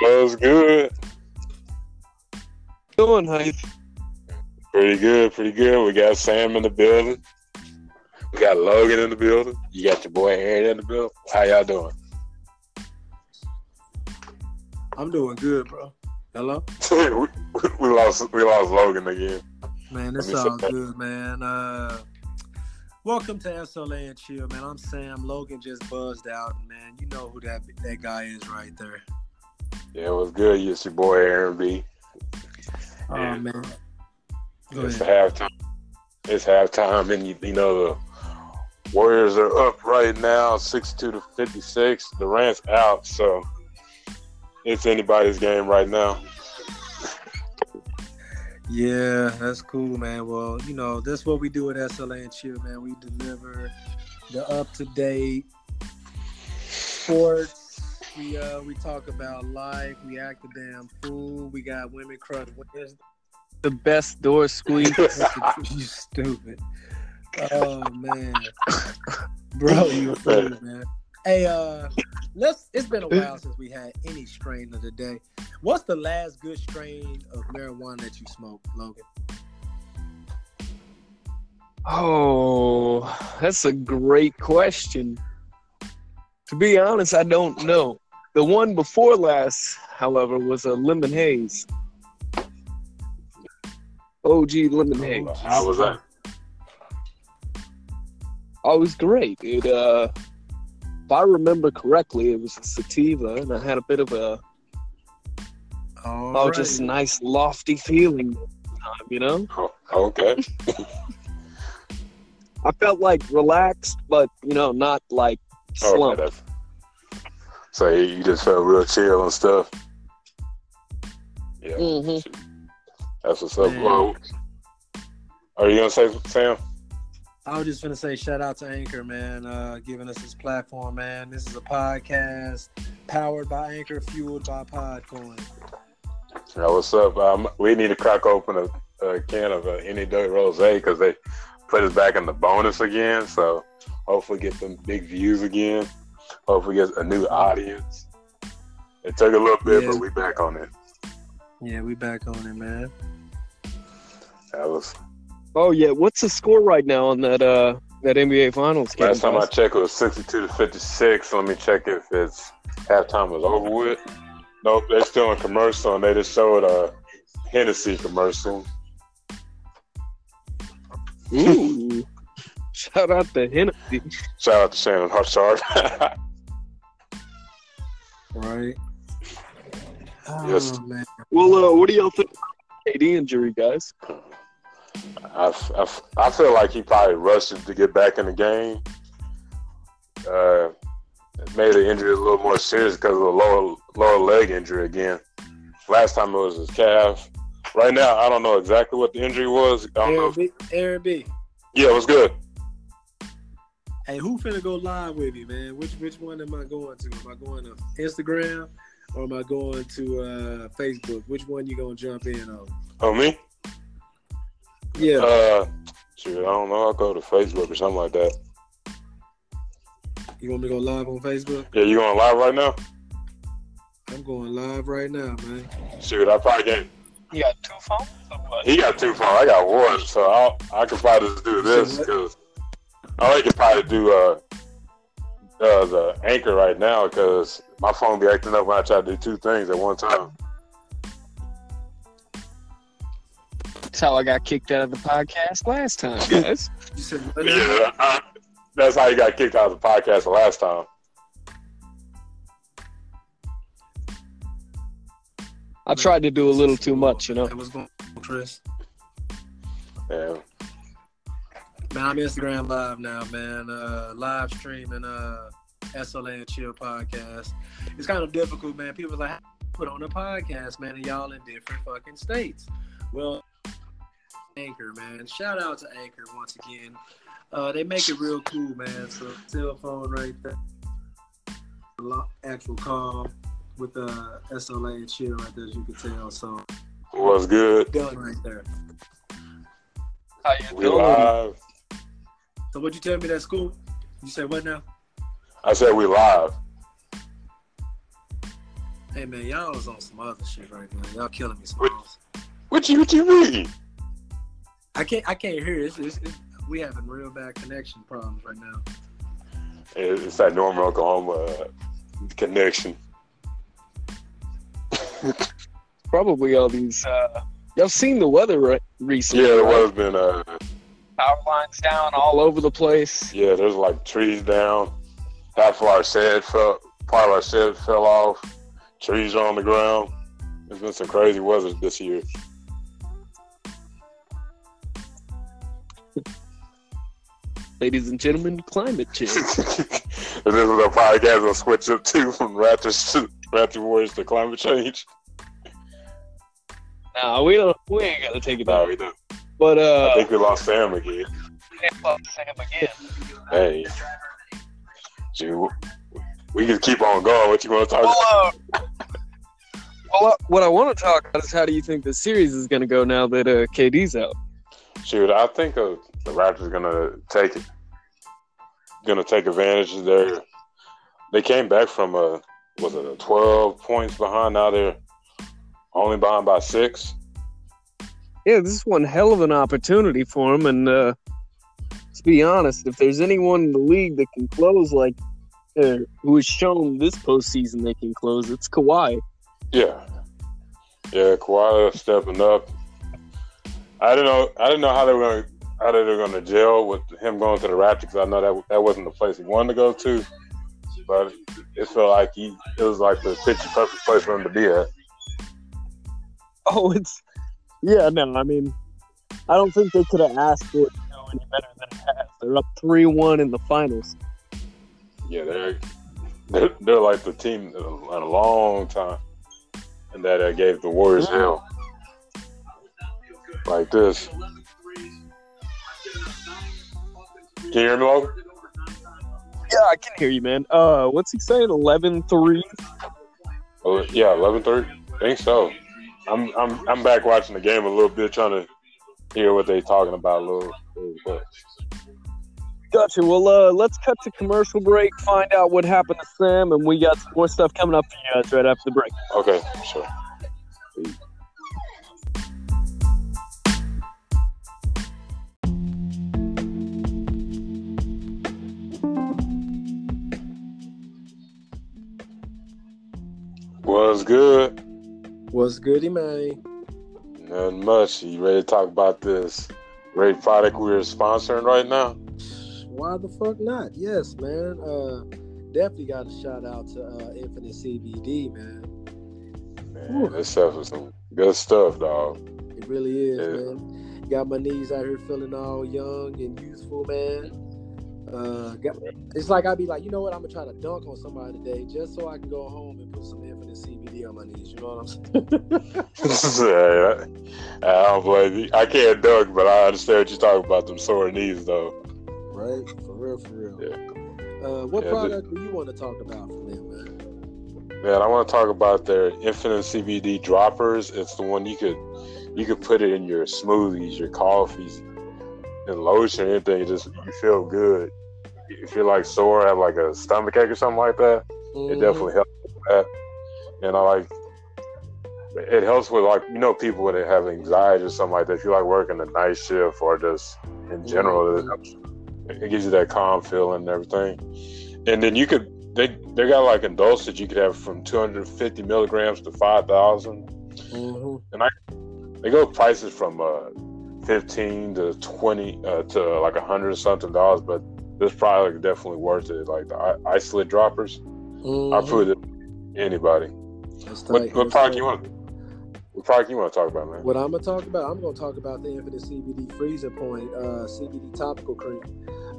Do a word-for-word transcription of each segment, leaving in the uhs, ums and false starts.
What's good? Doing, honey? Pretty good, pretty good. We got Sam in the building. We got Logan in the building. You got your boy Aaron in the building. How y'all doing? I'm doing good, bro. Hello? we, we lost we lost Logan again. Man, this sounds good, man. Uh, welcome to S L A and Chill, man. I'm Sam. Logan just buzzed out, man. You know who that that guy is right there. Yeah, what's good? It's your boy Aaron B. Oh, and man. Go it's ahead. halftime. It's halftime, and you, you know the Warriors are up right now, sixty-two to fifty-six. Durant's out, so it's anybody's game right now. Yeah, that's cool, man. Well, you know, that's what we do at S L A and Chill, man. We deliver the up-to-date sports. We uh we talk about life. We act a damn fool. We got women crush. Where's the best door squeeze? You stupid. Oh man, bro, you a fool, man. Hey, uh, let's. It's been a while since we had any strain of the day. What's the last good strain of marijuana that you smoked, Logan? Oh, that's a great question. To be honest, I don't know. The one before last, however, was a lemon haze. O G lemon haze. How was that? Oh, it was great. It, uh, if I remember correctly, it was a sativa, and I had a bit of a All oh, right. just nice lofty feeling, you know. Oh, okay. I felt like relaxed, but you know, not like. Slump. Okay, so you just felt real chill and stuff. Yeah, mm-hmm. That's what's up. Whoa. Are you gonna say Sam? I was just gonna say shout out to Anchor, man, uh, giving us this platform, man. This is a podcast powered by Anchor, fueled by PodCoin. Yeah, what's up? Um, we need to crack open a, a can of N A W Rosé because they put us back in the bonus again. So. Hopefully get them big views again. Hopefully get a new audience. It took a little bit, yeah. But we back on it. Yeah, we back on it, man. That was. Oh yeah, what's the score right now on that uh, that N B A Finals game? Last time I checked, it was sixty-two to fifty-six. Let me check if it's halftime was over with. Nope, they're still in commercial, and they just showed a Hennessy commercial. Ooh. Shout out to Hennessy. Shout out to Shannon Hartsard. Right. Oh, yes. Man. Well, uh, what do y'all think about K D injury, guys? I, I, I feel like he probably rushed to get back in the game. Uh, it made the injury a little more serious because of the lower lower leg injury again. Last time it was his calf. Right now, I don't know exactly what the injury was. I don't know. B, Aaron B. Yeah, it was good. Hey, who finna go live with me, man? Which which one am I going to? Am I going to Instagram or am I going to uh, Facebook? Which one you gonna jump in on? Oh, me? Yeah. Uh, shoot, I don't know. I'll go to Facebook or something like that. You want me to go live on Facebook? Yeah, you going live right now? I'm going live right now, man. Shoot, I probably can't. You got two phones? He got two phones. I got one, so I'll, I can probably just do this because... I like to probably do uh, uh, the Anchor right now because my phone be acting up when I try to do two things at one time. That's how I got kicked out of the podcast last time, guys. You said yeah, I, that's how you got kicked out of the podcast the last time. I tried to do a little too much, you know. What's going on, Chris? Yeah. Man, I'm Instagram live now, man. Uh, live streaming uh, S L A and Chill podcast. It's kind of difficult, man. People are like, how do you put on a podcast, man? And y'all in different fucking states. Well, Anchor, man. Shout out to Anchor once again. Uh, they make it real cool, man. So, cell phone right there. Actual call with uh, S L A and Chill right there, as you can tell. So, what's good? Done right there. How you we doing? Live. So what'd you tell me that's cool? You said what now? I said we live. Hey man, y'all was on some other shit right now. Y'all killing me, Smalls. What you what you mean? I can't I can't hear it. It's, it's, it's, we having real bad connection problems right now. It's that normal Oklahoma uh, connection. Probably all these. Uh, y'all seen the weather re- recently? Yeah, the weather's been. Uh, Power lines down all over the place. Yeah, there's like trees down. Half of our shed fell. Part of our shed fell off. Trees are on the ground. There's been some crazy weather this year. Ladies and gentlemen, climate change. This is a podcast we'll switch up to from Raptors to Raptor Warriors to climate change. Nah, we don't. We ain't gotta take it back. Nah, we don't. But uh, I think we lost Sam again. We lost Sam again. Hey, dude, we can keep on going. What you want to talk Hello. about? Well, what I want to talk about is how do you think the series is going to go now that uh, K D's out? Shoot, I think uh, the Raptors are going to take it. Going to take advantage of their. They came back from a was it a twelve points behind. Now they're only behind by six. Yeah, this is one hell of an opportunity for them. And uh, let's be honest, if there's anyone in the league that can close like uh, who has shown this postseason they can close, it's Kawhi. Yeah, yeah, Kawhi stepping up. I don't know. I didn't know how they were how they were going to gel with him going to the Raptors. I know that that wasn't the place he wanted to go to, but it felt like he it was like the picture perfect place for him to be at. Oh, it's yeah. No, I mean, I don't think they could have asked for it to go any better than it has. They're up three one in the finals. Yeah, they're they're, they're like the team in a long time. And that uh, gave the Warriors yeah. hell. Like this. Can you hear me, Logan? Yeah, I can hear you, man. Uh, what's he saying? eleven three Oh, yeah, eleven three I think so. I'm I'm I'm back watching the game a little bit, trying to hear what they're talking about a little, a little bit. Gotcha. Well, uh, let's cut to commercial break, find out what happened to Sam, and we got some more stuff coming up for you guys right after the break. Okay, sure. What's good? What's good, man? Nothing much. You ready to talk about this great product we're sponsoring right now? Why the fuck not? Yes, man. Uh, definitely got a shout out to uh, Infinite C B D, man. Man, this stuff is some good stuff, dog. It really is, yeah. man. Got my knees out here feeling all young and youthful, man. Uh, got, it's like I'd be like, you know what? I'm gonna try to dunk on somebody today just so I can go home and put some Infinite C B D on my knees. You know what I'm saying? Yeah, I don't blame you. I can't dunk, but I understand what you're talking about. Them sore knees, though. Right? For real, for real. Yeah. Uh, what yeah, product do you want to talk about from them, man? Man, I want to talk about their Infinite C B D droppers. It's the one you could you could put it in your smoothies, your coffees, and lotion, anything. It just you feel good. If you're like sore, have like a stomach ache or something like that, mm-hmm. it definitely helps with that. And I like it helps with like you know people that have anxiety or something like that. If you like working a night shift or just in general, mm-hmm. it helps. It gives you that calm feeling and everything. And then you could, they they got like a dosage you could have from two hundred fifty milligrams to five thousand. Mm-hmm. And I, they go prices from uh, fifteen to twenty uh, to like one hundred something dollars, but this product is definitely worth it. Like the I- isolate droppers, mm-hmm. I approve it to anybody. What, what product you want? What product you want to talk about, man? What I'm going to talk about, I'm going to talk about the Infinite C B D Freezing Point uh, C B D Topical Cream.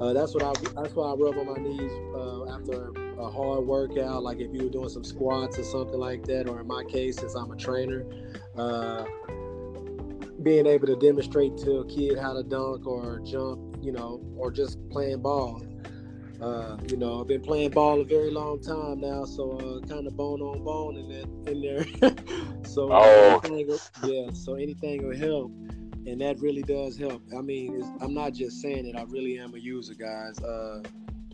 Uh, that's what I. That's why I rub on my knees uh, after a hard workout. Like if you were doing some squats or something like that, or in my case, since I'm a trainer, uh, being able to demonstrate to a kid how to dunk or jump, you know, or just playing ball. Uh, you know, I've been playing ball a very long time now, so uh, kind of bone on bone in that in there. so oh. anything, yeah, so anything will help, and that really does help. I mean, it's, I'm not just saying it; I really am a user, guys. Uh,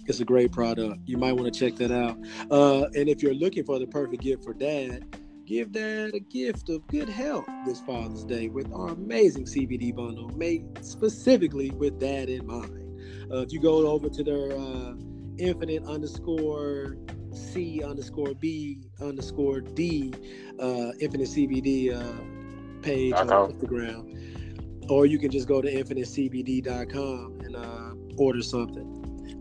It's a great product. You might want to check that out. Uh, and if you're looking for the perfect gift for dad, give dad a gift of good health this Father's Day with our amazing C B D bundle made specifically with dad in mind. Uh, if you go over to their uh, infinite underscore C underscore B underscore D uh, infinite C B D uh, page on Instagram, or you can just go to infinite C B D dot com and uh, order something.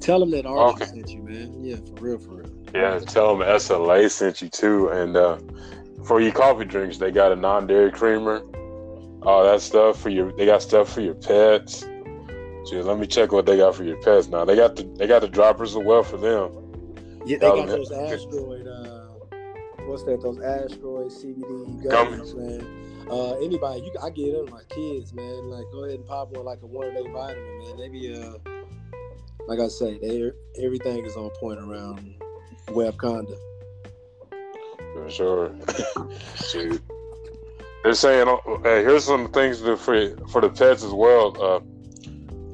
Tell them that Archie okay. sent you, man. Yeah, for real, for real. Yeah, tell them S L A sent you too. And uh, for your coffee drinks, they got a non-dairy creamer. All that stuff for your. They got stuff for your pets. So let me check what they got for your pets now. They got the they got the droppers of wealth for them. Yeah, they got those asteroid, uh, what's that, those asteroid C B D gummies, man. Uh, anybody, you, I get them to my kids, man. Like, go ahead and pop one, like a one-day vitamin, man. They be, uh, like I say, they, everything is on point around Webconda. For sure. Shoot. They're saying, uh, here's some things to, for, for the pets as well. Uh,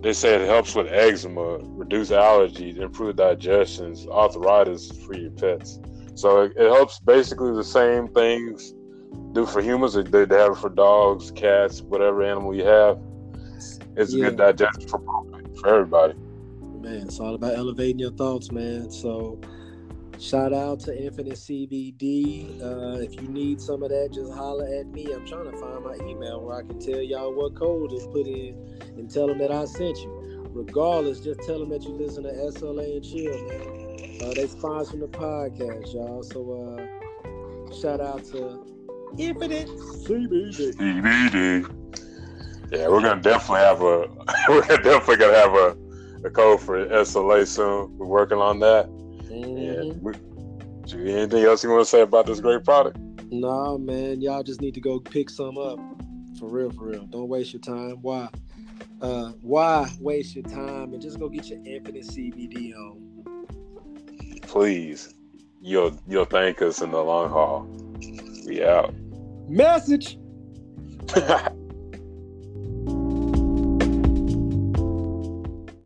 They say it helps with eczema, reduce allergies, improve digestions, arthritis for your pets. So it, it helps basically the same things do for humans. They, they have it for dogs, cats, whatever animal you have. It's yeah. a good digestion for, for everybody. Man, it's all about elevating your thoughts, man. So shout out to Infinite C B D. Uh, if you need some of that, just holler at me. I'm trying to find my email where I can tell y'all what code is put in. And tell them that I sent you. Regardless, just tell them that you listen to S L A and Chill, man. Uh, they sponsoring the podcast, y'all. So uh, shout out to Infinite C B D. C B D. Yeah, we're gonna definitely have a we're definitely gonna have a, a code for S L A soon. We're working on that. Mm-hmm. Yeah. Anything else you want to say about this great product? Nah, man. Y'all just need to go pick some up. For real, for real. Don't waste your time. Why? Uh, why waste your time and just go get your Infinite C B D on? Please, you'll you'll thank us in the long haul. We out. Message.